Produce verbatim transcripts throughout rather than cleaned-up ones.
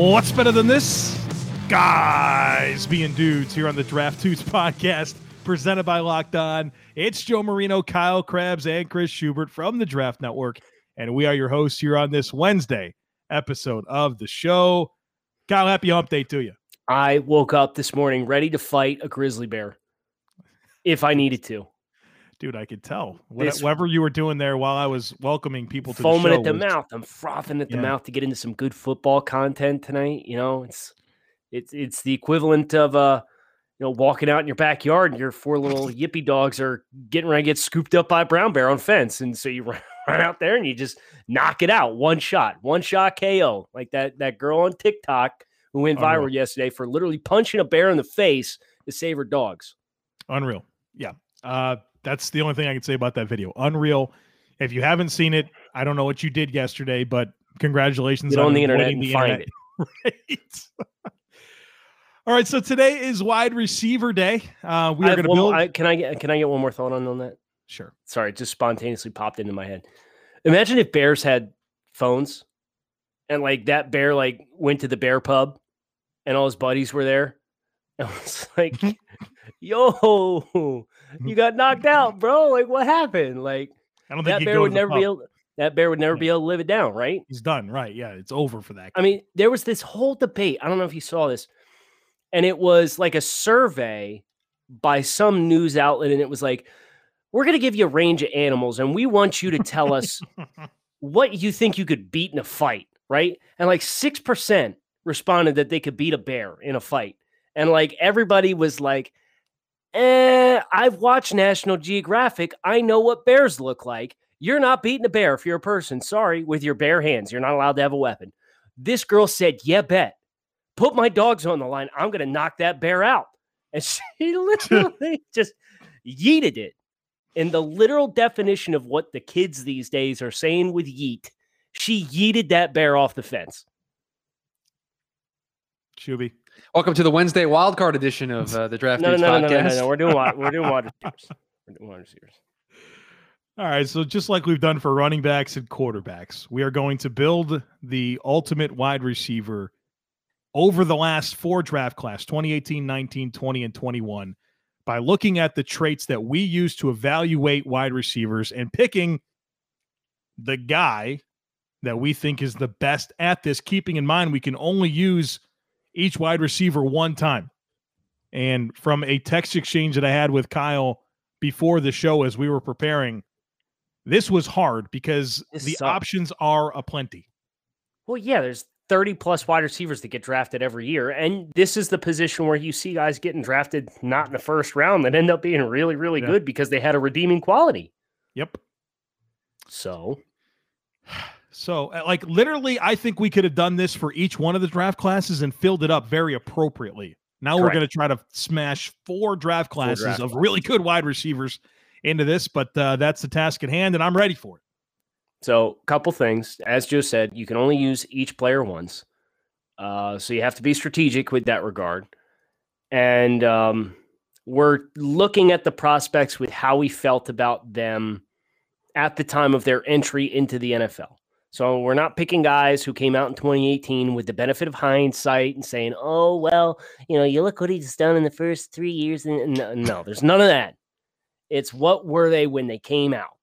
What's better than this? Guys being dudes here on the Draft Tudes podcast presented by Locked On. It's Joe Marino, Kyle Krabs, and Chris Schubert from the Draft Network, and we are your hosts here on this Wednesday episode of the show. Kyle, happy hump day to you. I woke up this morning ready to fight a grizzly bear if I needed to. Dude, I could tell. What, whatever you were doing there while I was welcoming people to the show. Foaming at the was, mouth. I'm frothing at the yeah. mouth to get into some good football content tonight. You know, it's it's it's the equivalent of uh, you know, walking out in your backyard and your four little yippy dogs are getting ready to get scooped up by a brown bear on fence. And so you run out there and you just knock it out. One shot. One shot K O. Like that that girl on TikTok who went Unreal. viral yesterday for literally punching a bear in the face to save her dogs. Unreal. Yeah. Uh That's the only thing I can say about that video. Unreal. If you haven't seen it, I don't know what you did yesterday, but congratulations on the internet. And the find internet. It. Right. All right. So today is wide receiver day. Uh, we I are going to build. I, can I get? Can I get one more thought on, on that? Sure. Sorry, it just spontaneously popped into my head. Imagine if bears had phones, and like that bear like went to the bear pub, and all his buddies were there, and it's like, yo. You got knocked out, bro. Like, what happened? Like, I don't think that bear would never be able, that bear would never yeah. be able to live it down, right? He's done, right? Yeah, it's over for that guy. I mean, there was this whole debate. I don't know if you saw this, and it was like a survey by some news outlet, and it was like, "We're going to give you a range of animals, and we want you to tell us what you think you could beat in a fight, right?" And like six percent responded that they could beat a bear in a fight, and like everybody was like. Eh, I've watched National Geographic. I know what bears look like. You're not beating a bear if you're a person. Sorry, with your bare hands. You're not allowed to have a weapon. This girl said, yeah, bet. Put my dogs on the line. I'm going to knock that bear out. And she literally just yeeted it. In the literal definition of what the kids these days are saying with yeet, she yeeted that bear off the fence. Shuby. Welcome to the Wednesday Wildcard edition of uh, the Draft News no, no, no, Podcast. No, no, no, no, no. We're doing water, we're doing water receivers. We're doing water receivers. All right. So just like we've done for running backs and quarterbacks, we are going to build the ultimate wide receiver over the last four draft class, twenty eighteen, nineteen, twenty, and twenty-one, by looking at the traits that we use to evaluate wide receivers and picking the guy that we think is the best at this, keeping in mind we can only use each wide receiver one time. And from a text exchange that I had with Kyle before the show as we were preparing, this was hard because this the sucks. options are aplenty. Well, yeah, there's thirty plus wide receivers that get drafted every year. And this is the position where you see guys getting drafted not in the first round that end up being really, really yeah. good because they had a redeeming quality. Yep. So... So, like, literally, I think we could have done this for each one of the draft classes and filled it up very appropriately. Now Correct. we're going to try to smash four draft classes four draft of classes. really good wide receivers into this, but uh, that's the task at hand, and I'm ready for it. So, a couple things. As Joe said, you can only use each player once, uh, so you have to be strategic with that regard. And um, we're looking at the prospects with how we felt about them at the time of their entry into the N F L. So we're not picking guys who came out in twenty eighteen with the benefit of hindsight and saying, oh, well, you know, you look what he's done in the first three years. And no, no, there's none of that. It's what were they when they came out?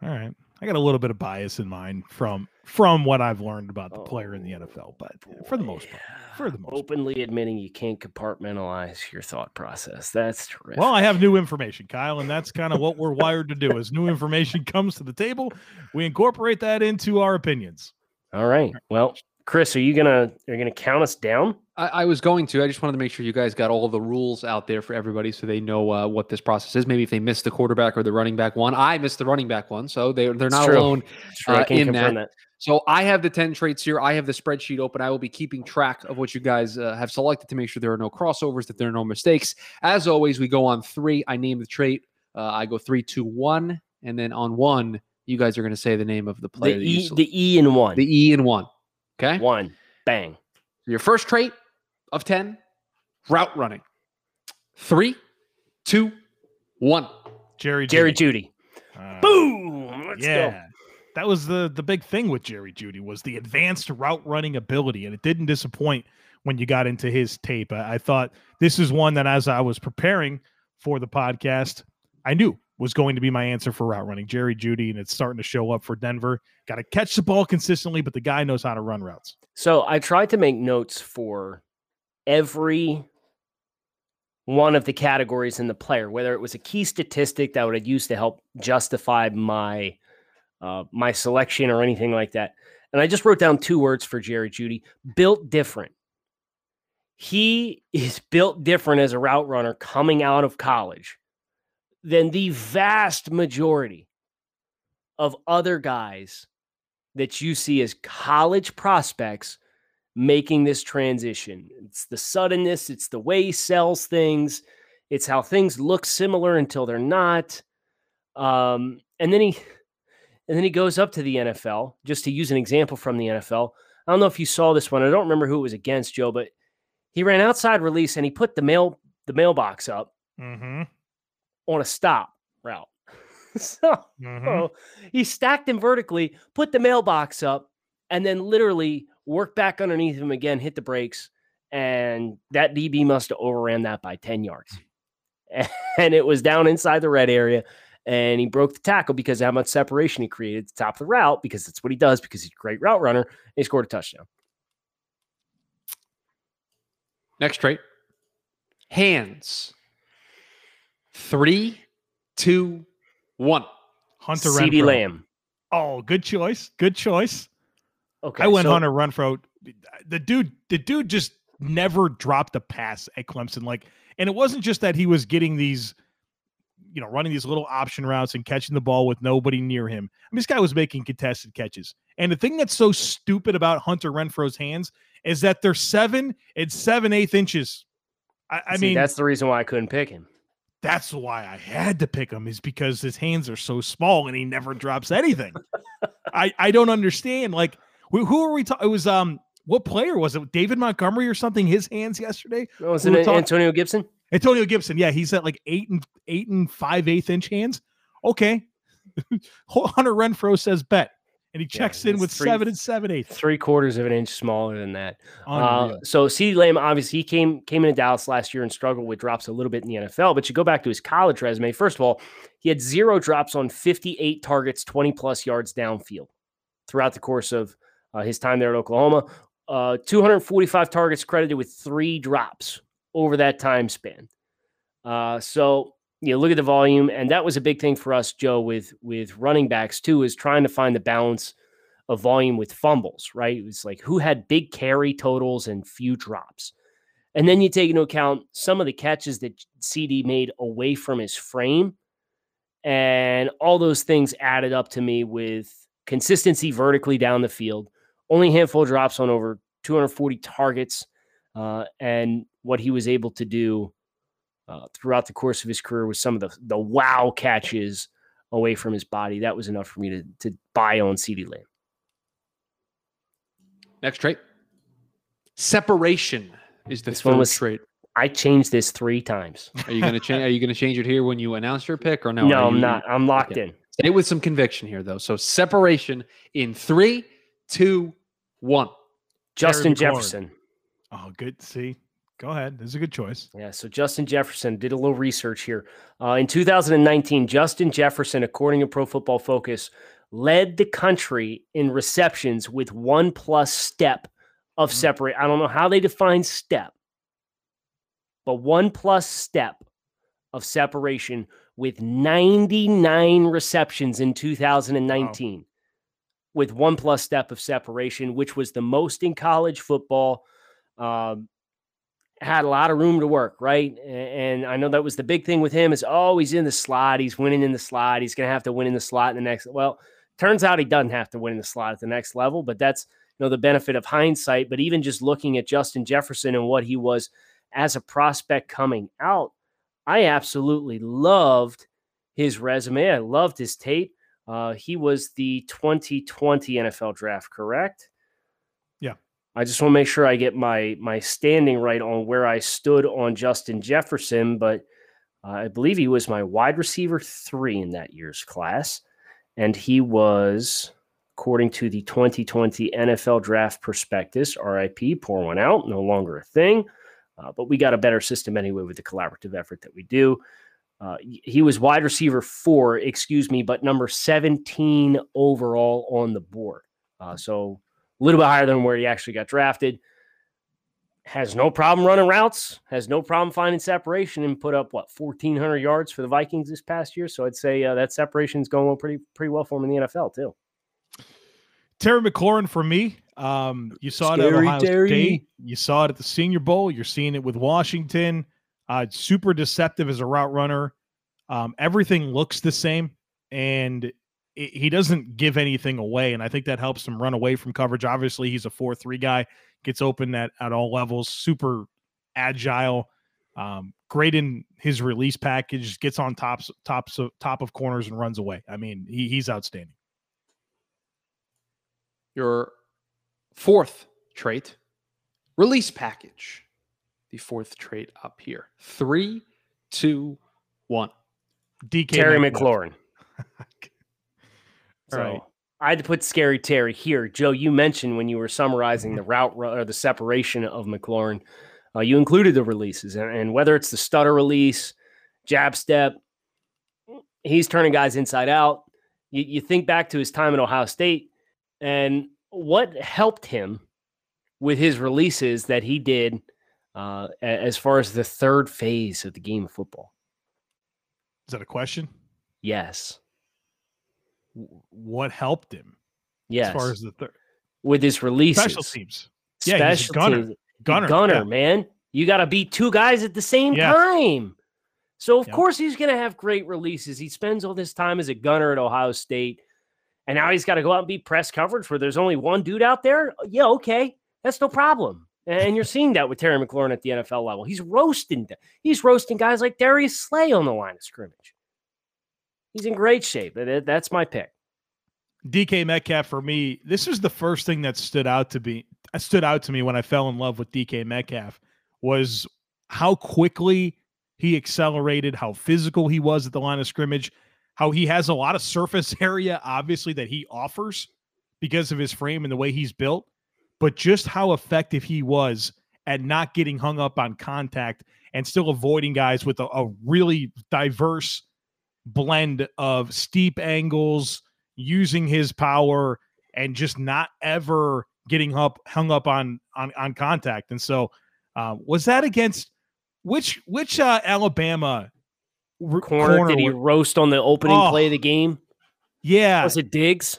All right. I got a little bit of bias in mind from from what I've learned about the oh, player in the N F L, but for the most part, for the most openly part. Admitting you can't compartmentalize your thought process. That's terrific. Well, I have new information, Kyle, and that's kind of what we're wired to do. As new information comes to the table, we incorporate that into our opinions. All right. Well, Chris, are you gonna are you gonna count us down? I, I was going to. I just wanted to make sure you guys got all the rules out there for everybody, so they know uh, what this process is. Maybe if they missed the quarterback or the running back one, I missed the running back one, so they they're not alone uh, in that. that. So I have the ten traits here. I have the spreadsheet open. I will be keeping track of what you guys uh, have selected to make sure there are no crossovers, that there are no mistakes. As always, we go on three. I name the trait. Uh, I go three, two, one, and then on one, you guys are going to say the name of the player. The E, the E in one. The E in one. Okay. One. Bang. Your first trait of ten, route running. Three, two, one. Jerry Jerry Jeudy. Uh, Boom. Let's yeah. go. that was the the big thing with Jerry Jeudy, was the advanced route running ability, and it didn't disappoint when you got into his tape. I, I thought this is one that, as I was preparing for the podcast, I knew was going to be my answer for route running, Jerry Jeudy, and it's starting to show up for Denver. Got to catch the ball consistently, but the guy knows how to run routes. So I tried to make notes for every one of the categories in the player, whether it was a key statistic that I would have used to help justify my uh, my selection or anything like that. And I just wrote down two words for Jerry Jeudy: built different. He is built different as a route runner coming out of college than the vast majority of other guys that you see as college prospects making this transition. It's the suddenness. It's the way he sells things. It's how things look similar until they're not. Um, and then he, and then he goes up to the N F L, just to use an example from the N F L. I don't know if you saw this one. I don't remember who it was against, Joe, but he ran outside release and he put the mail, the mailbox up. Mm-hmm. On a stop route. so mm-hmm. oh, he stacked him vertically, put the mailbox up, and then literally worked back underneath him again, hit the brakes, and that D B must have overran that by ten yards. And it was down inside the red area, and he broke the tackle because of how much separation he created at the top of the route, because that's what he does, because he's a great route runner, and he scored a touchdown. Next trait. Hands. Three, two, one. Hunter Renfrow. CeeDee Lamb. Oh, good choice. Good choice. Okay, I went so, Hunter Renfrow. The dude, the dude just never dropped a pass at Clemson. Like, and it wasn't just that he was getting these, you know, running these little option routes and catching the ball with nobody near him. I mean, this guy was making contested catches. And the thing that's so stupid about Hunter Renfrow's hands is that they're seven and seven eighth inches. I, I See, mean, that's the reason why I couldn't pick him. That's why I had to pick him, is because his hands are so small and he never drops anything. I, I don't understand. Like, who, who are we talking? It was, um, what player was it? David Montgomery or something? His hands yesterday? Oh, was it an, Antonio Gibson? Antonio Gibson. Yeah. He's at like eight and eight and five eighth inch hands. Okay. Hunter Renfrow says bet. And he checks yeah, in with three, seven and seven eighths. Three quarters of an inch smaller than that. Uh, so CeeDee Lamb, obviously, he came, came into Dallas last year and struggled with drops a little bit in the N F L. But you go back to his college resume. First of all, he had zero drops on fifty-eight targets, twenty-plus yards downfield throughout the course of uh, his time there at Oklahoma. Uh, two hundred forty-five targets credited with three drops over that time span. Uh, so... You know, look at the volume, and that was a big thing for us, Joe, with with running backs too, is trying to find the balance of volume with fumbles, right? It was like who had big carry totals and few drops. And then you take into account some of the catches that CeeDee made away from his frame, and all those things added up to me with consistency vertically down the field, only handful of drops on over two hundred forty targets, uh, and what he was able to do Uh, throughout the course of his career with some of the, the wow catches away from his body. That was enough for me to, to buy on CeeDee Lamb. Next trait. Separation is the first trait. I changed this three times. Are you going to change? Are you going to change it here when you announce your pick or no? No, I'm not. I'm locked in. Stay with some conviction here, though. So separation in three, two, one. Justin Jefferson. Oh, good. See? Go ahead. This is a good choice. Yeah, so Justin Jefferson, did a little research here. Uh, in two thousand nineteen, Justin Jefferson, according to Pro Football Focus, led the country in receptions with one plus step of mm-hmm. separate. I don't know how they define step, but one plus step of separation with ninety-nine receptions in two thousand nineteen. Wow. With one plus step of separation, which was the most in college football. Um, had a lot of room to work, right? And I know that was the big thing with him is, oh, he's in the slot. He's winning in the slot. He's going to have to win in the slot in the next. Well, turns out he doesn't have to win in the slot at the next level, but that's, you know, the benefit of hindsight. But even just looking at Justin Jefferson and what he was as a prospect coming out, I absolutely loved his resume. I loved his tape. Uh, he was the twenty twenty N F L draft, correct? I just want to make sure I get my my standing right on where I stood on Justin Jefferson, but uh, I believe he was my wide receiver three in that year's class, and he was according to the twenty twenty N F L Draft Prospectus. R I P, pour one out, no longer a thing. Uh, but we got a better system anyway with the collaborative effort that we do. Uh, he was wide receiver four, excuse me, but number seventeen overall on the board. Uh, so a little bit higher than where he actually got drafted. Has no problem running routes, has no problem finding separation, and put up, what, fourteen hundred yards for the Vikings this past year. So I'd say uh, that separation's going well, pretty pretty well for him in the N F L too. Terry McLaurin for me. Um, you saw Scary it at Ohio Terry. State. You saw it at the Senior Bowl. You're seeing it with Washington. Uh, super deceptive as a route runner. Um, everything looks the same, and it, he doesn't give anything away, and I think that helps him run away from coverage. Obviously, he's a four three guy. Gets open at, at all levels, super agile, um, great in his release package, gets on tops, tops of, top of corners and runs away. I mean, he, he's outstanding. Your fourth trait, release package. The fourth trait up here. Three, two, one. D K Terry McLaurin. All right. I had to put Scary Terry here. Joe, you mentioned when you were summarizing the route or the separation of McLaurin, uh, you included the releases. And, and whether it's the stutter release, jab step, he's turning guys inside out. You, you think back to his time at Ohio State and what helped him with his releases that he did uh, as far as the third phase of the game of football. Is that a question? Yes. What helped him? Yes. As far as the third, with his releases, special teams, special yeah, he's a gunner, teams. gunner, gunner, yeah. man. You got to beat two guys at the same yeah. time. So of yeah. course he's going to have great releases. He spends all this time as a gunner at Ohio State, and now he's got to go out and beat press coverage where there's only one dude out there. Yeah, okay, that's no problem. And you're seeing that with Terry McLaurin at the N F L level. He's roasting. He's roasting guys like Darius Slay on the line of scrimmage. He's in great shape. That's my pick. D K Metcalf for me. This is the first thing that stood out to be stood out to me when I fell in love with D K Metcalf was how quickly he accelerated, how physical he was at the line of scrimmage, how he has a lot of surface area, obviously, that he offers because of his frame and the way he's built, but just how effective he was at not getting hung up on contact and still avoiding guys with a, a really diverse blend of steep angles, using his power, and just not ever getting up hung up on on, on contact. And so uh, was that against which which uh, Alabama r- corner, corner did he were, roast on the opening oh, play of the game? Yeah. Was it Diggs?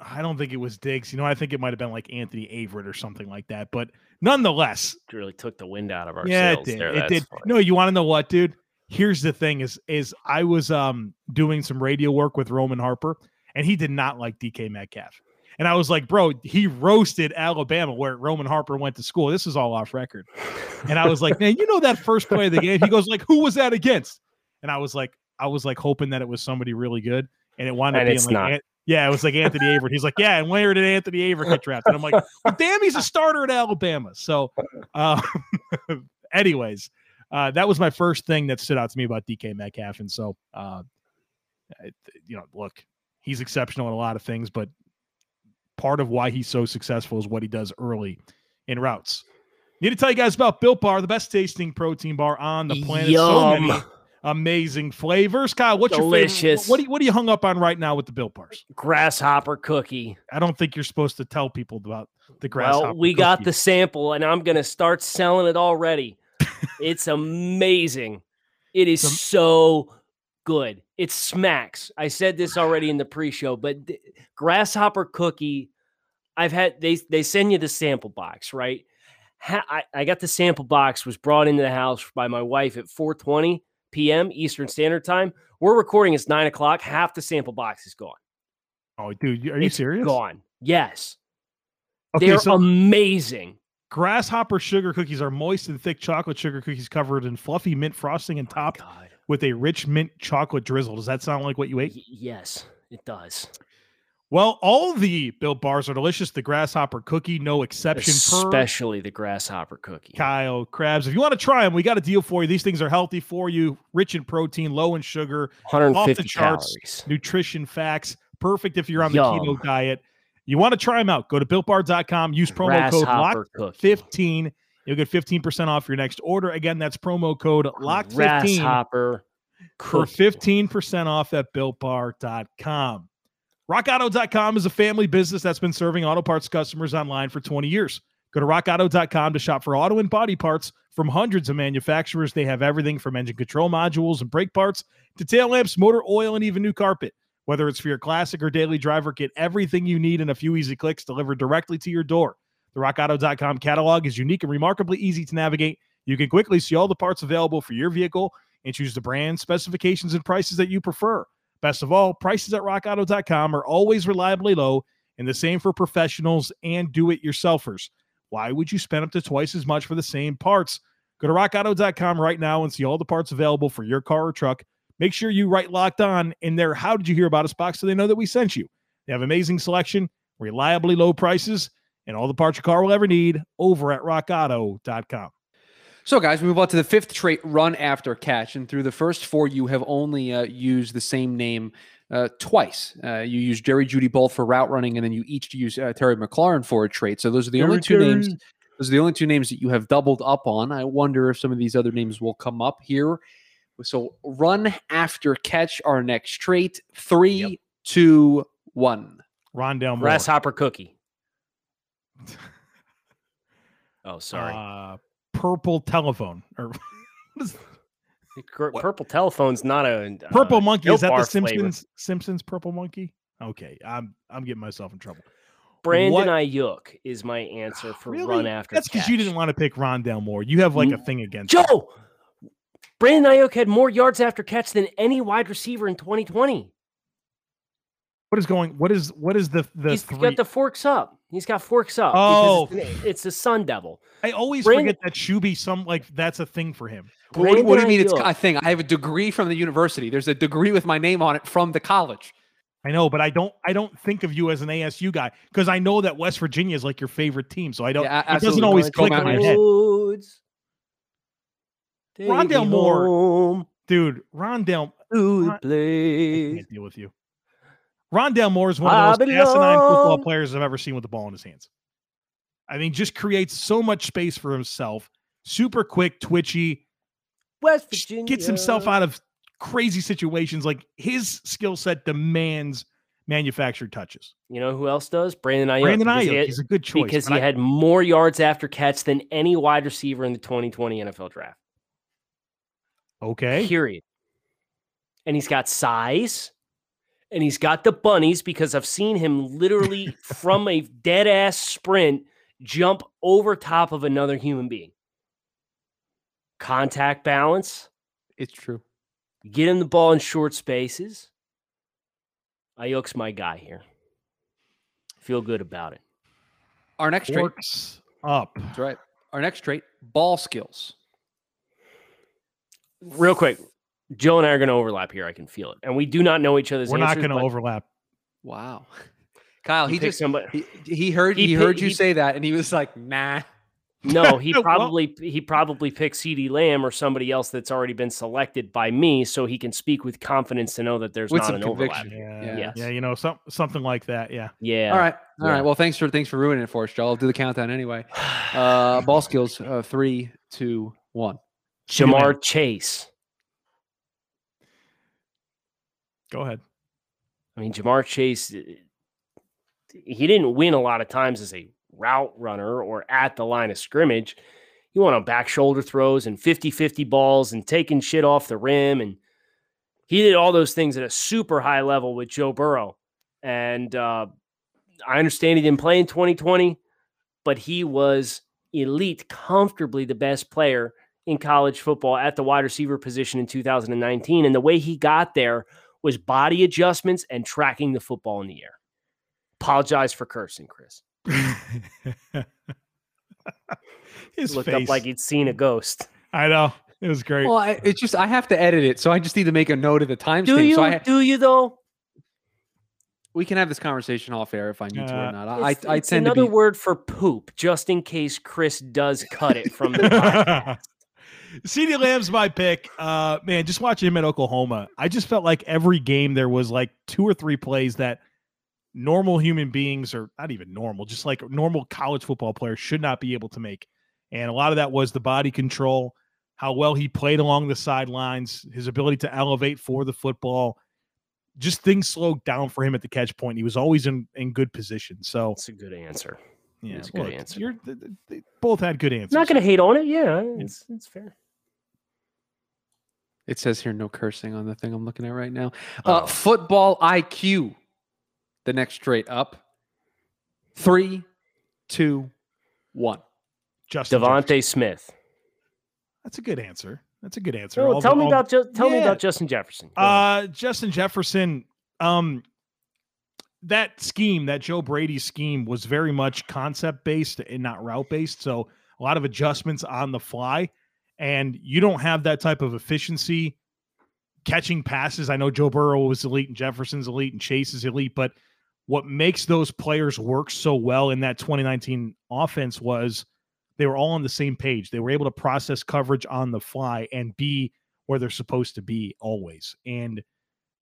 I don't think it was Diggs. You know, I think it might have been like Anthony Averett or something like that. But nonetheless, it really took the wind out of our yeah, sails. It did. There. It did. No, you want to know what, dude? Here's the thing is, is I was um, doing some radio work with Roman Harper, and he did not like D K Metcalf. And I was like, bro, he roasted Alabama where Roman Harper went to school. This is all off record. And I was like, man, you know that first play of the game? He goes like, who was that against? And I was like, I was like hoping that it was somebody really good. And it wound up and being like, not. An- yeah, it was like Anthony Averett. He's like, yeah, and where did Anthony Averett get drafted? And I'm like, well, damn, he's a starter at Alabama. So uh, anyways. Uh, that was my first thing that stood out to me about D K Metcalf. And so, uh, it, you know, look, he's exceptional in a lot of things, but part of why he's so successful is what he does early in routes. Need to tell you guys about Built Bar, the best tasting protein bar on the planet. Yum. So many amazing flavors. Kyle, what's Delicious. your favorite? What, do you, what are you hung up on right now with the Built Bars? Grasshopper cookie. I don't think you're supposed to tell people about the grasshopper Well, we cookie. Got the sample, and I'm going to start selling it already. It's amazing. It is so good. It smacks. I said this already in the pre-show, but th- grasshopper cookie, I've had, they, they send you the sample box, right? Ha- I, I got the sample box, was brought into the house by my wife at four twenty p.m. Eastern Standard Time. We're recording. It's nine o'clock. Half the sample box is gone. Oh, dude, are you it's serious? Gone. Yes. Okay, They're so- amazing. Grasshopper sugar cookies are moist and thick chocolate sugar cookies covered in fluffy mint frosting and topped oh with a rich mint chocolate drizzle. Does that sound like what you ate? Y- yes, it does. Well, all the Built Bars are delicious. The grasshopper cookie, no exception. Especially per. the grasshopper cookie. Kyle, Krabs, if you want to try them, we got a deal for you. These things are healthy for you, rich in protein, low in sugar, one hundred fifty off the charts, calories. Nutrition facts. Perfect if you're on Yum. the keto diet. You want to try them out, go to built bar dot com, use promo code lock fifteen. You'll get fifteen percent off your next order. Again, that's promo code lock fifteen for fifteen percent off at built bar dot com. rock auto dot com is a family business that's been serving auto parts customers online for twenty years. Go to rock auto dot com to shop for auto and body parts from hundreds of manufacturers. They have everything from engine control modules and brake parts to tail lamps, motor oil, and even new carpet. Whether it's for your classic or daily driver, get everything you need in a few easy clicks delivered directly to your door. The rock auto dot com catalog is unique and remarkably easy to navigate. You can quickly see all the parts available for your vehicle and choose the brands, specifications, and prices that you prefer. Best of all, prices at rock auto dot com are always reliably low, and the same for professionals and do-it-yourselfers. Why would you spend up to twice as much for the same parts? Go to rock auto dot com right now and see all the parts available for your car or truck. Make sure you write Locked On in their How Did You Hear About Us box so they know that we sent you. They have amazing selection, reliably low prices, and all the parts your car will ever need over at rock auto dot com. So, guys, we move on to the fifth trait, run after catch. And through the first four, you have only uh, used the same name uh, twice. Uh, you use Jerry Jeudy both for route running, and then you each use uh, Terry McLaurin for a trait. So those are the Terry only two Terry. names. Those are the only two names that you have doubled up on. I wonder if some of these other names will come up here. So run after catch, our next trait. Three, yep. two, one. Rondale Moore. Grasshopper cookie. Oh, sorry. Uh, Purple telephone, or what? Purple telephone's not a uh, purple monkey. Is that the Simpsons? Flavor. Simpsons purple monkey. Okay, I'm I'm getting myself in trouble. Brandon Aiyuk is my answer for really? run after. That's because you didn't want to pick Rondale Moore. You have like a thing against Joe. Him. Brandon Aiyuk had more yards after catch than any wide receiver in twenty twenty. What is going? What is what is the the? He's three? got the forks up. He's got forks up. Oh, it's the Sun Devil. I always Brandon, forget that Shuby. Some like that's a thing for him. What, what do you mean? It's a thing. I have a degree from the university. There's a degree with my name on it from the college. I know, but I don't. I don't think of you as an A S U guy because I know that West Virginia is like your favorite team. So I don't. Yeah, it doesn't always click in my head. Rondale Moore, home. dude. Rondale. Dude, I can't deal with you. Rondale Moore is one of the most asinine football players I've ever seen with the ball in his hands. I mean, just creates so much space for himself. Super quick, twitchy. West Virginia. Gets himself out of crazy situations. Like, his skill set demands manufactured touches. You know who else does? Brandon Aiyuk. Brandon Aiyuk is a good choice. Because he I, had more yards after catch than any wide receiver in the twenty twenty N F L draft. Okay. Period. And he's got size. And he's got the bunnies because I've seen him literally from a dead-ass sprint jump over top of another human being. Contact balance. It's true. Get him the ball in short spaces. Ayuk's my guy here. Feel good about it. Our next trait. Works up. That's right. Our next trait, ball skills. Real quick. Joe and I are going to overlap here. I can feel it. And we do not know each other's We're answers, not going to overlap. Wow. Kyle, he, he just he, he heard he, he heard pick, you he, say that and he was like, "Nah." No, he probably he probably picked CeeDee Lamb or somebody else that's already been selected by me so he can speak with confidence to know that there's with not an conviction. overlap. Yeah. Yeah. Yes. yeah, you know, some, something like that, yeah. Yeah. All right. All yeah. right. Well, thanks for thanks for ruining it for us, Joe. I'll do the countdown anyway. Uh, ball skills, uh, three, two, one. Ja'Marr Chase. Go ahead. I mean, Ja'Marr Chase, he didn't win a lot of times as a route runner or at the line of scrimmage. He went on back shoulder throws and fifty-fifty balls and taking shit off the rim. And he did all those things at a super high level with Joe Burrow. And uh, I understand he didn't play in twenty twenty, but he was elite, comfortably the best player in college football at the wide receiver position in two thousand nineteen. And the way he got there was body adjustments and tracking the football in the air. Apologize for cursing, Chris. His looked face. up like he'd seen a ghost. I know. It was great. Well, I, it's just, I have to edit it, so I just need to make a note of the timestamp. Do you, so I ha- do you though? We can have this conversation off air if I need uh, to or not. I, it's, I, I it's tend another to be... word for poop, just in case Chris does cut it from the podcast. CeeDee Lamb's my pick. Uh, man, just watching him at Oklahoma, I just felt like every game there was like two or three plays that normal human beings, or not even normal, just like normal college football players should not be able to make. And a lot of that was the body control, how well he played along the sidelines, his ability to elevate for the football. Just things slowed down for him at the catch point. He was always in, in good position. So it's a good answer. Yeah, it's a good well, answer. You're, they both had good answers. I'm not going to hate on it. Yeah, it's it's fair. It says here no cursing on the thing I'm looking at right now. Uh, oh. Football I Q, the next straight up. Three, two, one. Justin DeVonta Smith. That's a good answer. That's a good answer. No, all tell the, me all... about just, tell yeah. me about Justin Jefferson. Uh, Justin Jefferson. Um, that scheme, that Joe Brady scheme, was very much concept based and not route based. So a lot of adjustments on the fly. And you don't have that type of efficiency catching passes. I know Joe Burrow was elite and Jefferson's elite and Chase is elite, but what makes those players work so well in that twenty nineteen offense was they were all on the same page. They were able to process coverage on the fly and be where they're supposed to be always. And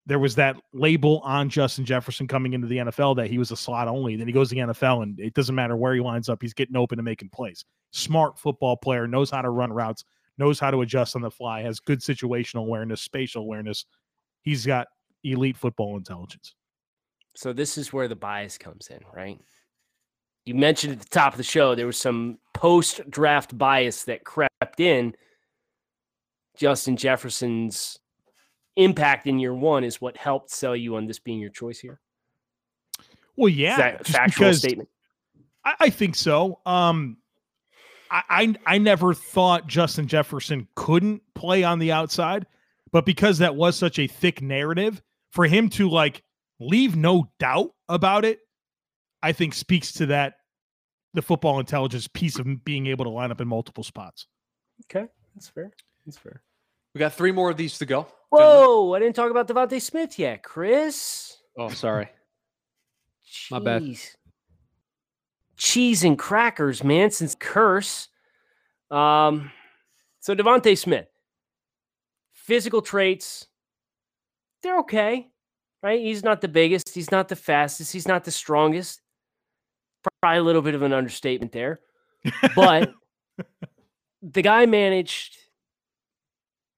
there was that label on Justin Jefferson coming into the N F L that he was a slot only. Then he goes to the N F L, and it doesn't matter where he lines up. He's getting open and making plays. Smart football player, knows how to run routes, knows how to adjust on the fly, has good situational awareness, spatial awareness. He's got elite football intelligence. So this is where the bias comes in, right? You mentioned at the top of the show there was some post-draft bias that crept in. Justin Jefferson's impact in year one is what helped sell you on this being your choice here. Well, yeah, is that a factual statement? I, I think so. Um, I, I I never thought Justin Jefferson couldn't play on the outside, but because that was such a thick narrative, for him to like leave no doubt about it, I think speaks to that the football intelligence piece of being able to line up in multiple spots. Okay, that's fair. That's fair. We got three more of these to go. Whoa, I didn't talk about DeVonta Smith yet, Chris. Oh, sorry. My bad. Cheese and crackers, man, since curse. Um, so DeVonta Smith. Physical traits, they're okay, right? He's not the biggest. He's not the fastest. He's not the strongest. Probably a little bit of an understatement there. But the guy managed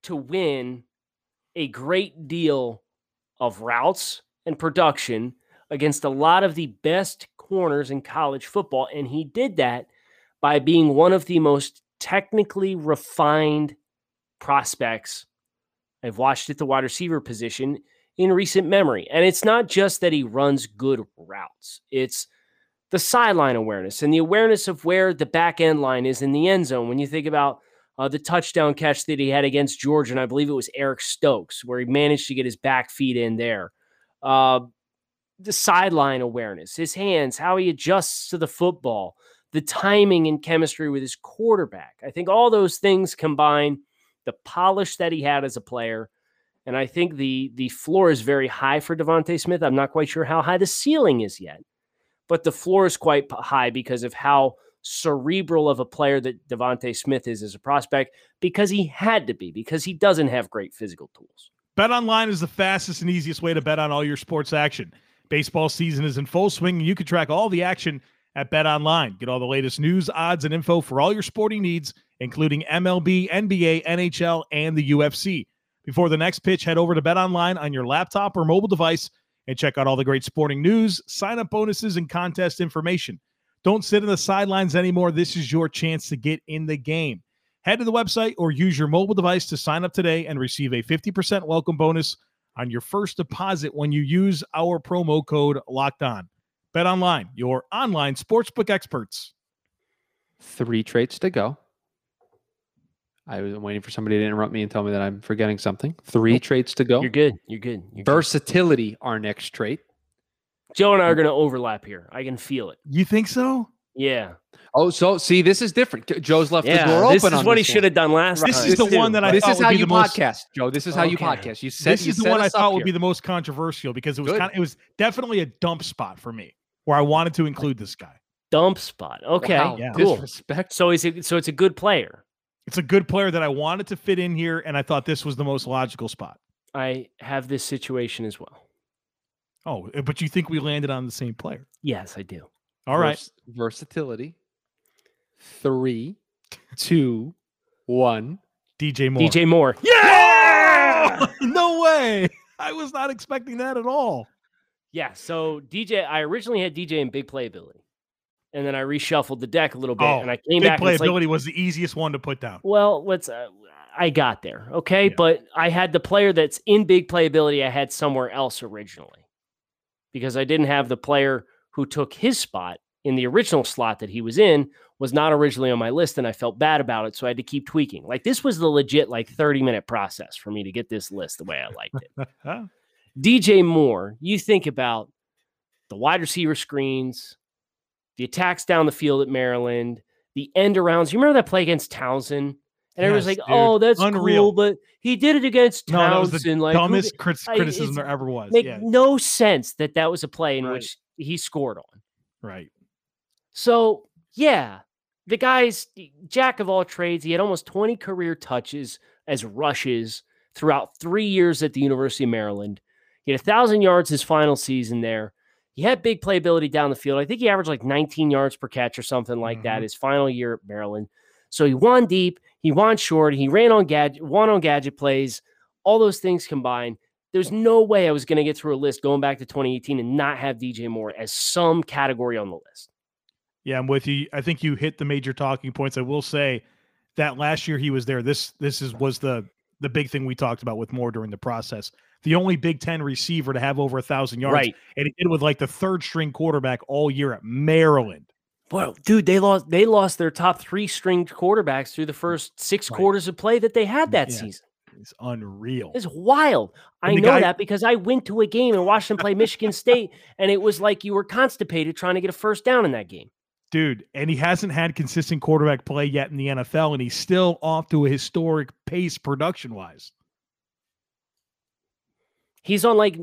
to win a great deal of routes and production against a lot of the best corners in college football. And he did that by being one of the most technically refined prospects I've watched at the wide receiver position in recent memory. And it's not just that he runs good routes. It's the sideline awareness and the awareness of where the back end line is in the end zone. When you think about Uh, the touchdown catch that he had against Georgia, and I believe it was Eric Stokes, where he managed to get his back feet in there. Uh, the sideline awareness, his hands, how he adjusts to the football, the timing and chemistry with his quarterback. I think all those things combine the polish that he had as a player, and I think the, the floor is very high for DeVonta Smith. I'm not quite sure how high the ceiling is yet, but the floor is quite high because of how cerebral of a player that DeVonta Smith is as a prospect, because he had to be, because he doesn't have great physical tools. Bet Online is the fastest and easiest way to bet on all your sports action. Baseball season is in full swing, and you can track all the action at Bet Online. Get all the latest news, odds, and info for all your sporting needs, including M L B, N B A, N H L, and the U F C. Before the next pitch, head over to Bet Online on your laptop or mobile device and check out all the great sporting news, sign-up bonuses, and contest information. Don't sit on the sidelines anymore. This is your chance to get in the game. Head to the website or use your mobile device to sign up today and receive a fifty percent welcome bonus on your first deposit when you use our promo code Locked On. Bet Online, your online sportsbook experts. Three traits to go. I was waiting for somebody to interrupt me and tell me that I'm forgetting something. Three oh, traits to go. You're good. You're good. You're Versatility, good. Our next trait. Joe and I are going to overlap here. I can feel it. You think so? Yeah. Oh, so see, this is different. Joe's left yeah, the door open on this. This is what he should have done last time. This is the one that I thought would be the most... This is how you podcast, Joe. This is how you podcast. You said this is the one I thought would be the most controversial because it was kind of, it was definitely a dump spot for me where I wanted to include this guy. Dump spot. Okay. Wow, yeah. Cool. Disrespect. So is it, so it's a good player. It's a good player that I wanted to fit in here, and I thought this was the most logical spot. I have this situation as well. Oh, but you think we landed on the same player? Yes, I do. All Vers- right. Versatility. Three, two, one. D J Moore. D J Moore. Yeah! Oh, no way. I was not expecting that at all. Yeah, so D J, I originally had D J in big playability. And then I reshuffled the deck a little bit, oh, and I came back. Big playability like, was the easiest one to put down. Well, let's. Uh, I got there, okay, yeah. But I had the player that's in big playability. I had somewhere else originally because I didn't have the player who took his spot in the original slot that he was in was not originally on my list, and I felt bad about it, so I had to keep tweaking. Like this was the legit like thirty minute process for me to get this list the way I liked it. D J Moore, you think about the wide receiver screens. The attacks down the field at Maryland, the end arounds. You remember that play against Townsend? And everyone's yes, like, dude. oh, that's Unreal. cool, but he did it against Townsend. No, that was the like, dumbest who, crit- criticism I, there ever was. Make yeah. no sense that that was a play in right. which he scored on. Right. So, yeah, the guy's jack of all trades. He had almost twenty career touches as rushes throughout three years at the University of Maryland. He had one thousand yards his final season there. He had big playability down the field. I think he averaged like nineteen yards per catch or something like mm-hmm. that his final year at Maryland. So he won deep, he won short, he ran on gadget, won on gadget plays, all those things combined. There's no way I was going to get through a list going back to twenty eighteen and not have D J Moore as some category on the list. Yeah, I'm with you. I think you hit the major talking points. I will say that last year he was there. This this is was the the big thing we talked about with Moore during the process. The only Big Ten receiver to have over one thousand yards. Right. And he did with like the third-string quarterback all year at Maryland. Well, dude, they lost They lost their top three-string quarterbacks through the first six right. quarters of play that they had that yeah. season. It's unreal. It's wild. And I know guy- that because I went to a game and watched them play Michigan State, and it was like you were constipated trying to get a first down in that game. Dude, and he hasn't had consistent quarterback play yet in the N F L, and he's still off to a historic pace production-wise. He's on like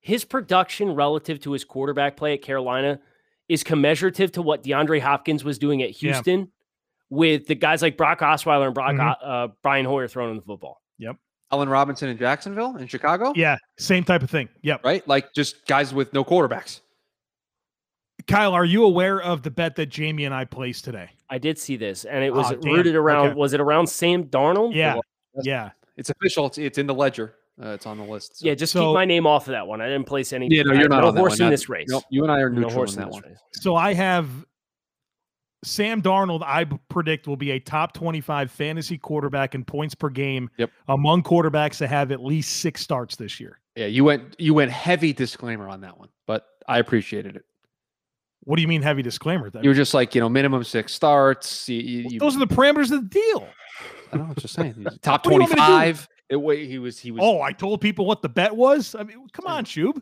his production relative to his quarterback play at Carolina is commensurative to what DeAndre Hopkins was doing at Houston yeah. with the guys like Brock Osweiler and Brock mm-hmm. uh, Brian Hoyer throwing the football. Yep. Allen Robinson in Jacksonville in Chicago. Yeah. Same type of thing. Yep. Right. Like just guys with no quarterbacks. Kyle, are you aware of the bet that Jamie and I placed today? I did see this and it was oh, rooted around, okay. was it around Sam Darnold? Yeah. Yeah. It's official. It's, it's in the ledger. Uh, it's on the list. So. Yeah, just so, keep my name off of that one. I didn't place any. Yeah, no, you're not no on horse that one. in this race. Nope, you and I are neutral no horse in that one. Race. So I have Sam Darnold, I predict, will be a top twenty-five fantasy quarterback in points per game yep. among quarterbacks that have at least six starts this year. Yeah, you went you went heavy disclaimer on that one, but I appreciated it. What do you mean heavy disclaimer? Then? You were just like, you know, minimum six starts. You, you, well, you, those are the parameters of the deal. I don't know what you're saying. Top twenty-five. It, he was, he was, oh, I told people what the bet was. I mean, come on, Shub.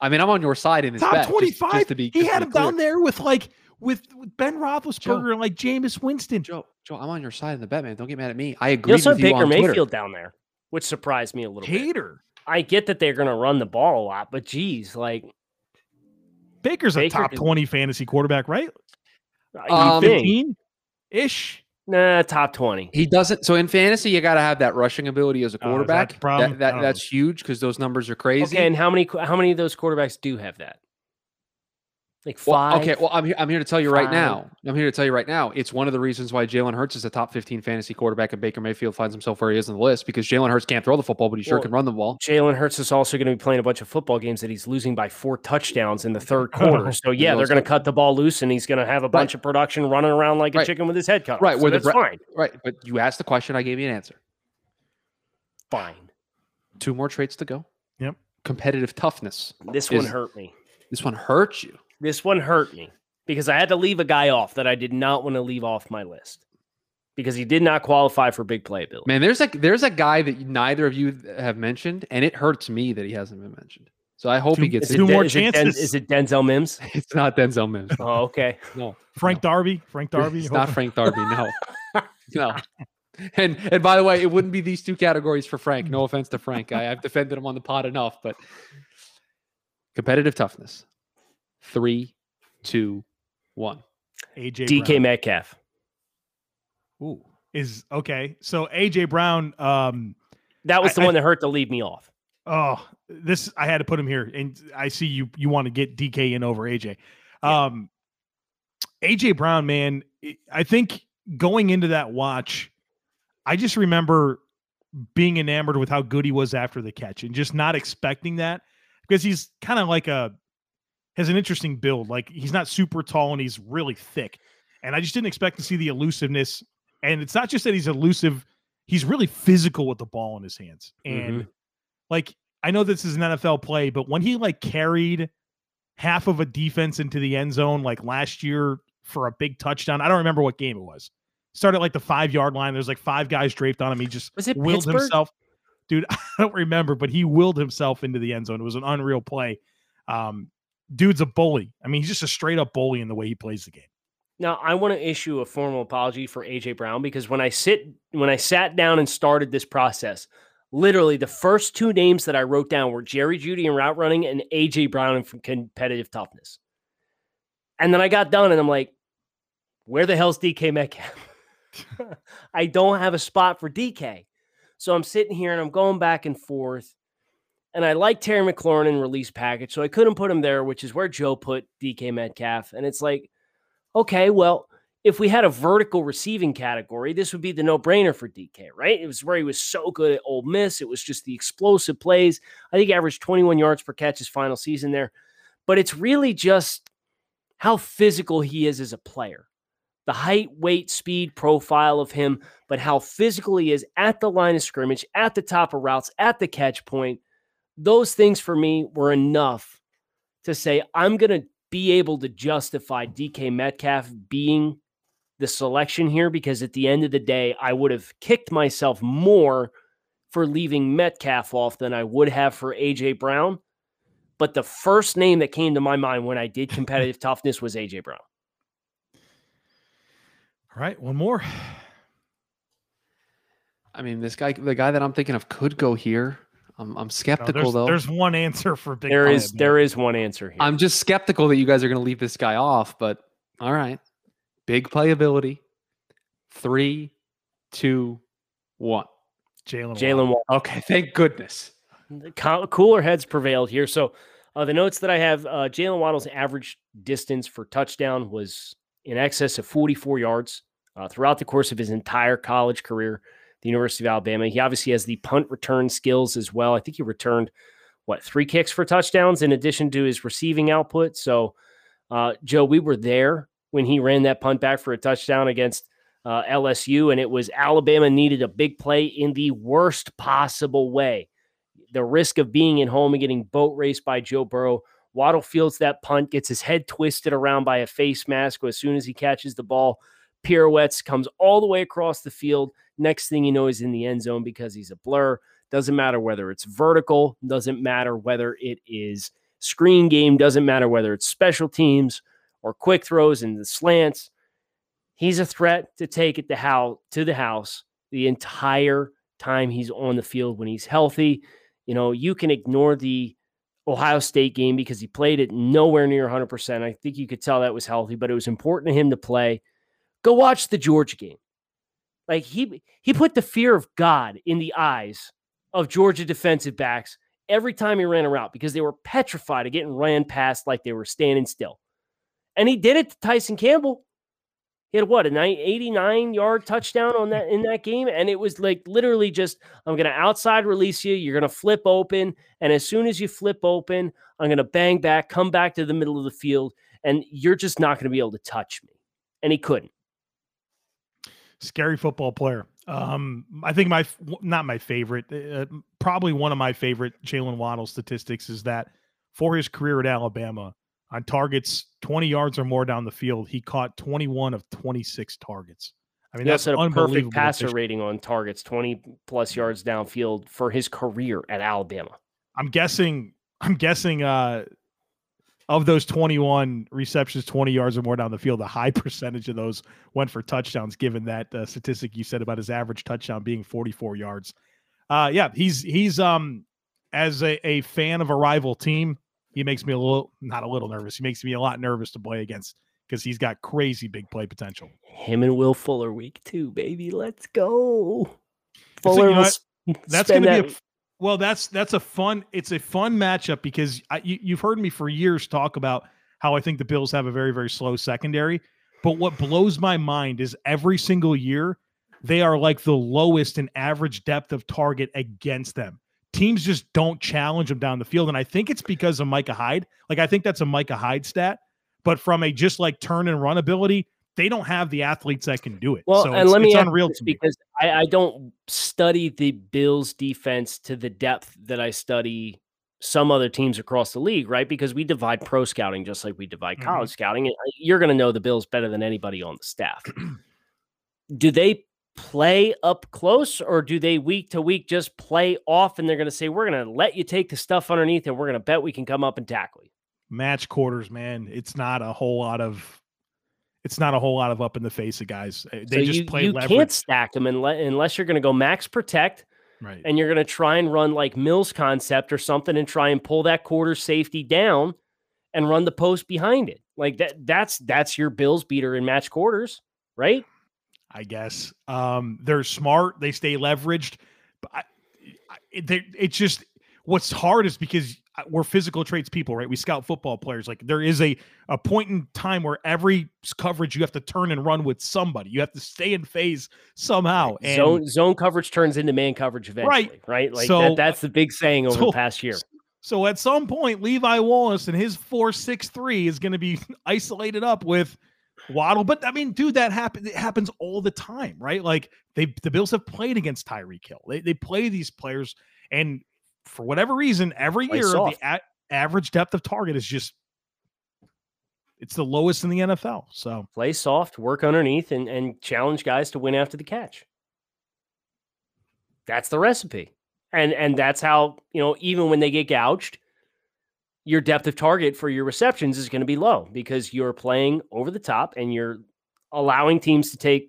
I mean, I'm on your side in this top bet, twenty-five. Just, just to be, he had him clear. down there with like with, with Ben Roethlisberger Joe, and like Jameis Winston. Joe, Joe, I'm on your side in the bet, man. Don't get mad at me. I agree with you on Twitter. You also had Baker Mayfield down there, which surprised me a little bit. Hater. I get that they're going to run the ball a lot, but geez, like Baker's Baker a top is, twenty fantasy quarterback, right? Um, fifteen ish. Nah, top twenty. He doesn't. So in fantasy, you got to have that rushing ability as a quarterback. Oh, that problem? That, that, no. That's huge because those numbers are crazy. Okay, and how many how many of those quarterbacks do have that? Like five. Well, okay, well, I'm here, I'm here to tell you five. right now. I'm here to tell you right now. It's one of the reasons why Jalen Hurts is a top fifteen fantasy quarterback, and Baker Mayfield finds himself where he is on the list because Jalen Hurts can't throw the football, but he sure well, can run the ball. Jalen Hurts is also going to be playing a bunch of football games that he's losing by four touchdowns in the third quarter. So yeah, they're going to cut the ball loose, and he's going to have a bunch right. of production running around like a right. chicken with his head cut off. Right, so that's the, fine. Right, but you asked the question, I gave you an answer. Fine. Two more traits to go. Yep. Competitive toughness. This is, one hurt me. This one hurt you. This one hurt me because I had to leave a guy off that I did not want to leave off my list because he did not qualify for big playability. Man, there's a, there's a guy that neither of you have mentioned, and it hurts me that he hasn't been mentioned. So I hope two, he gets two it. more is chances. It Den, is it Denzel Mims? It's not Denzel Mims. Oh, okay. No. Frank no. Darby? Frank Darby? It's not Frank Darby, no. No. And and by the way, it wouldn't be these two categories for Frank. No offense to Frank. I, I've defended him on the pod enough, but competitive toughness. Three, two, one. A J D K Brown. Metcalf. Ooh, is okay. So A J Brown. Um, that was the I, one that hurt to leave me off. Oh, this I had to put him here, and I see you. You want to get D K in over A J. Yeah. Um, A J Brown, man, I think going into that watch, I just remember being enamored with how good he was after the catch, and just not expecting that, because he's kind of like a has an interesting build. Like, he's not super tall and he's really thick, and I just didn't expect to see the elusiveness. And it's not just that he's elusive; he's really physical with the ball in his hands. And mm-hmm. like, I know this is an N F L play, but when he like carried half of a defense into the end zone, like last year for a big touchdown, I don't remember what game it was. Started like the five yard line. There's like five guys draped on him. He just was it willed Pittsburgh? himself, dude. I don't remember, but he willed himself into the end zone. It was an unreal play. Um, dude's a bully. I mean, he's just a straight up bully in the way he plays the game. Now, I want to issue a formal apology for A J Brown, because when I sit, when I sat down and started this process, literally the first two names that I wrote down were Jerry Jeudy and route running and A J Brown and competitive toughness. And then I got done and I'm like, where the hell's D K Metcalf? I don't have a spot for D K. So I'm sitting here and I'm going back and forth. And I like Terry McLaurin in release package, so I couldn't put him there, which is where Joe put D K Metcalf. And it's like, okay, well, if we had a vertical receiving category, this would be the no-brainer for D K, right? It was where he was so good at Ole Miss. It was just the explosive plays. I think he averaged twenty-one yards per catch his final season there. But it's really just how physical he is as a player. The height, weight, speed profile of him, but how physical he is at the line of scrimmage, at the top of routes, at the catch point. Those things for me were enough to say, I'm going to be able to justify D K Metcalf being the selection here, because at the end of the day, I would have kicked myself more for leaving Metcalf off than I would have for A J Brown. But the first name that came to my mind when I did competitive toughness was A J Brown. All right, one more. I mean, this guy, the guy that I'm thinking of could go here. I'm, I'm skeptical, no, there's, though. There's one answer for big. There is, man. There is one answer here. I'm just skeptical that you guys are going to leave this guy off, but all right. Big playability. Three, two, one. Jaylen Jaylen Waddle. Okay, thank goodness. Cooler heads prevailed here. So uh, the notes that I have, uh, Jaylen Waddle's average distance for touchdown was in excess of forty-four yards uh, throughout the course of his entire college career, the University of Alabama. He obviously has the punt return skills as well. I think he returned, what, three kicks for touchdowns in addition to his receiving output. So, uh, Joe, we were there when he ran that punt back for a touchdown against uh, L S U, and it was Alabama needed a big play in the worst possible way. The risk of being at home and getting boat raced by Joe Burrow. Waddle fields that punt, gets his head twisted around by a face mask as soon as he catches the ball, pirouettes, comes all the way across the field. Next thing you know, he's in the end zone because he's a blur. Doesn't matter whether it's vertical, doesn't matter whether it is screen game, doesn't matter whether it's special teams or quick throws and the slants. He's a threat to take it to, how, to the house the entire time he's on the field when he's healthy. You know, you can ignore the Ohio State game because he played it nowhere near one hundred percent. I think you could tell that was healthy, but it was important to him to play. Go watch the Georgia game. Like, he he put the fear of God in the eyes of Georgia defensive backs every time he ran a route because they were petrified of getting ran past like they were standing still. And he did it to Tyson Campbell. He had, what, an eighty-nine-yard touchdown on that in that game? And it was, like, literally just, I'm going to outside release you, you're going to flip open, and as soon as you flip open, I'm going to bang back, come back to the middle of the field, and you're just not going to be able to touch me. And he couldn't. Scary football player. Um, I think my, not my favorite, uh, probably one of my favorite Jaylen Waddle statistics is that for his career at Alabama, on targets twenty yards or more down the field, he caught twenty-one of twenty-six targets. I mean, he that's an unbelievable perfect passer efficient. rating on targets, twenty plus yards downfield for his career at Alabama. I'm guessing, I'm guessing, uh, of those twenty-one receptions, twenty yards or more down the field, a high percentage of those went for touchdowns, given that uh, statistic you said about his average touchdown being forty-four yards. Uh, yeah, he's he's um as a, a fan of a rival team, he makes me a little, not a little nervous. He makes me a lot nervous to play against because he's got crazy big play potential. Him and Will Fuller week two, baby. Let's go. Fuller. So, you know, that's going to be a, Well, that's that's a fun. It's a fun matchup because I, you, you've heard me for years talk about how I think the Bills have a very, very slow secondary. But what blows my mind is every single year they are like the lowest in average depth of target against them. Teams just don't challenge them down the field. And I think it's because of Micah Hyde. Like, I think that's a Micah Hyde stat. But from a just like turn and run ability, they don't have the athletes that can do it. Well, so and it's, let me it's unreal to me. Because I, I don't study the Bills defense to the depth that I study some other teams across the league, right? Because we divide pro scouting just like we divide college mm-hmm. scouting. And you're going to know the Bills better than anybody on the staff. Do they play up close, or do they week to week just play off and they're going to say, we're going to let you take the stuff underneath and we're going to bet we can come up and tackle you? Match quarters, man. It's not a whole lot of, it's not a whole lot of up in the face of guys. They so just you, play you leverage. You can't stack them unless you're going to go max protect. Right. And you're going to try and run like Mills concept or something and try and pull that quarter safety down and run the post behind it. Like that, that's, that's your Bills beater in match quarters, right? I guess um, they're smart. They stay leveraged. But I, I, they, it's just what's hard is because we're physical traits people, right? We scout football players. Like there is a, a point in time where every coverage you have to turn and run with somebody. You have to stay in phase somehow. And zone, zone coverage turns into man coverage eventually, right? right? Like so, that, that's the big saying over so, the past year. So at some point, Levi Wallace and his four six three is going to be isolated up with Waddle. But I mean, dude, that happens. It happens all the time, right? Like they, the Bills have played against Tyreek Hill. They they play these players, and for whatever reason, every play year soft. the a- average depth of target is just it's the lowest in the N F L. So play soft, work underneath, and and challenge guys to win after the catch. That's the recipe, and and that's how you know even when they get gouged, your depth of target for your receptions is going to be low because you're playing over the top and you're allowing teams to take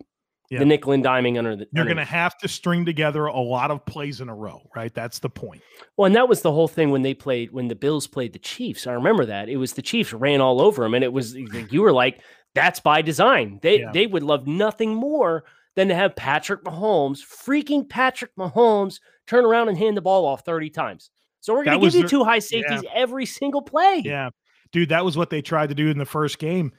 yeah. the nickel and diming under the, you're going to have to string together a lot of plays in a row, right? That's the point. Well, and that was the whole thing when they played, when the Bills played the Chiefs, I remember that it was the Chiefs ran all over them. And it was, you were like, that's by design. They, yeah. they would love nothing more than to have Patrick Mahomes, freaking Patrick Mahomes, turn around and hand the ball off thirty times. So we're going to give you their, two high safeties yeah. every single play. Yeah, dude, that was what they tried to do in the first game.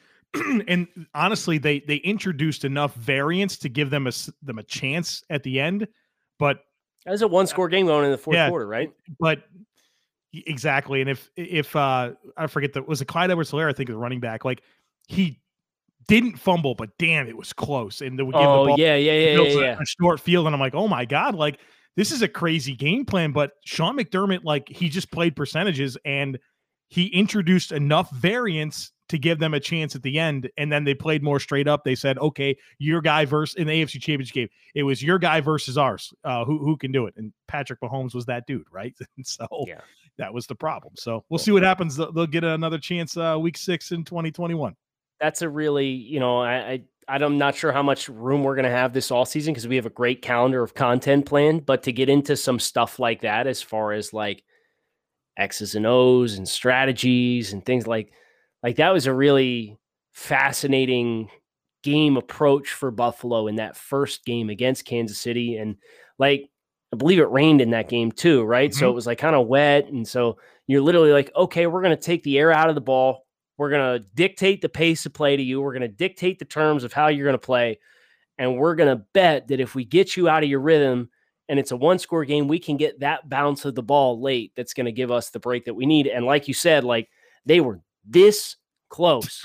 And honestly, they they introduced enough variance to give them a, them a chance at the end. But that was a one-score game going in the fourth yeah, quarter, right? But exactly. And if, if uh, I forget, that was it Clyde Edwards-Helaire, I think, the running back. Like, he didn't fumble, but damn, it was close. And they would give oh, the ball yeah, yeah, yeah, yeah, yeah. a short field. And I'm like, oh, my God, like, this is a crazy game plan, but Sean McDermott, like he just played percentages and he introduced enough variance to give them a chance at the end. And then they played more straight up. They said, okay, your guy versus in the A F C Championship game, it was your guy versus ours. Uh, who, who can do it? And Patrick Mahomes was that dude, right? And so yeah. that was the problem. So we'll see what happens. They'll, they'll get another chance uh, week six in twenty twenty-one. That's a really, you know, I, I I'm not sure how much room we're going to have this offseason because we have a great calendar of content planned, but to get into some stuff like that, as far as like X's and O's and strategies and things like, like that was a really fascinating game approach for Buffalo in that first game against Kansas City. And like, I believe it rained in that game too, right? Mm-hmm. So it was like kind of wet. And so you're literally like, okay, we're going to take the air out of the ball. We're going to dictate the pace of play to you. We're going to dictate the terms of how you're going to play. And we're going to bet that if we get you out of your rhythm and it's a one-score game, we can get that bounce of the ball late that's going to give us the break that we need. And like you said, like they were this close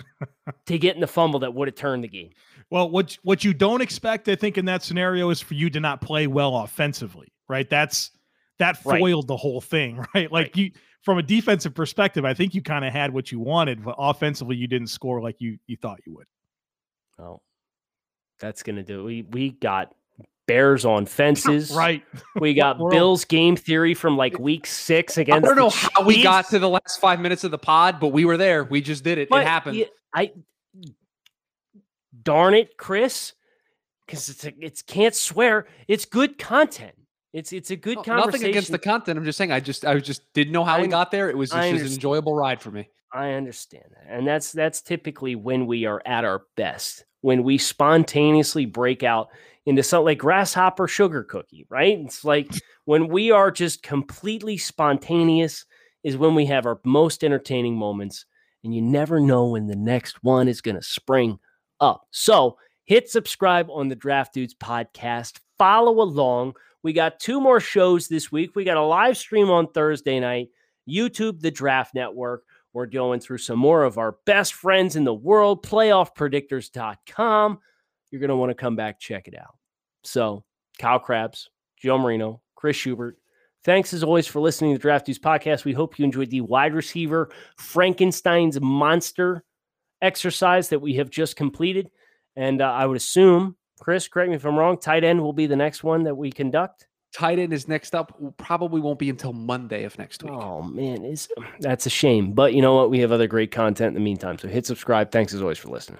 to getting the fumble that would have turned the game. Well, what what you don't expect, I think, in that scenario is for you to not play well offensively, right? That's that foiled right. the whole thing, right? Like right. you – from a defensive perspective, I think you kind of had what you wanted, but offensively you didn't score like you you thought you would. Oh, that's going to do it. We, we got Bears on fences. Right. We got Bills game theory from like week six against. I don't know how we got to the last five minutes of the pod, but we were there. We just did it. But it happened. Yeah, I darn it, Chris, because it's, it's can't swear. It's good content. It's it's a good no, conversation. Nothing against the content. I'm just saying I just I just didn't know how I, we got there. It was just an enjoyable ride for me. I understand that. And that's that's typically when we are at our best, when we spontaneously break out into something like grasshopper sugar cookie, right? It's like when we are just completely spontaneous is when we have our most entertaining moments, and you never know when the next one is going to spring up. So hit subscribe on the Draft Dudes podcast. Follow along. We got two more shows this week. We got a live stream on Thursday night, YouTube, the Draft Network. We're going through some more of our best friends in the world, playoff predictors dot com. You're going to want to come back, check it out. So Kyle Krabs, Joe Marino, Chris Schubert, thanks as always for listening to the Draft Dudes podcast. We hope you enjoyed the wide receiver Frankenstein's monster exercise that we have just completed. And uh, I would assume, Chris, correct me if I'm wrong, tight end will be the next one that we conduct. Tight end is next up. Probably won't be until Monday of next week. Oh, man, it's, that's a shame. But you know what? We have other great content in the meantime. So hit subscribe. Thanks as always for listening.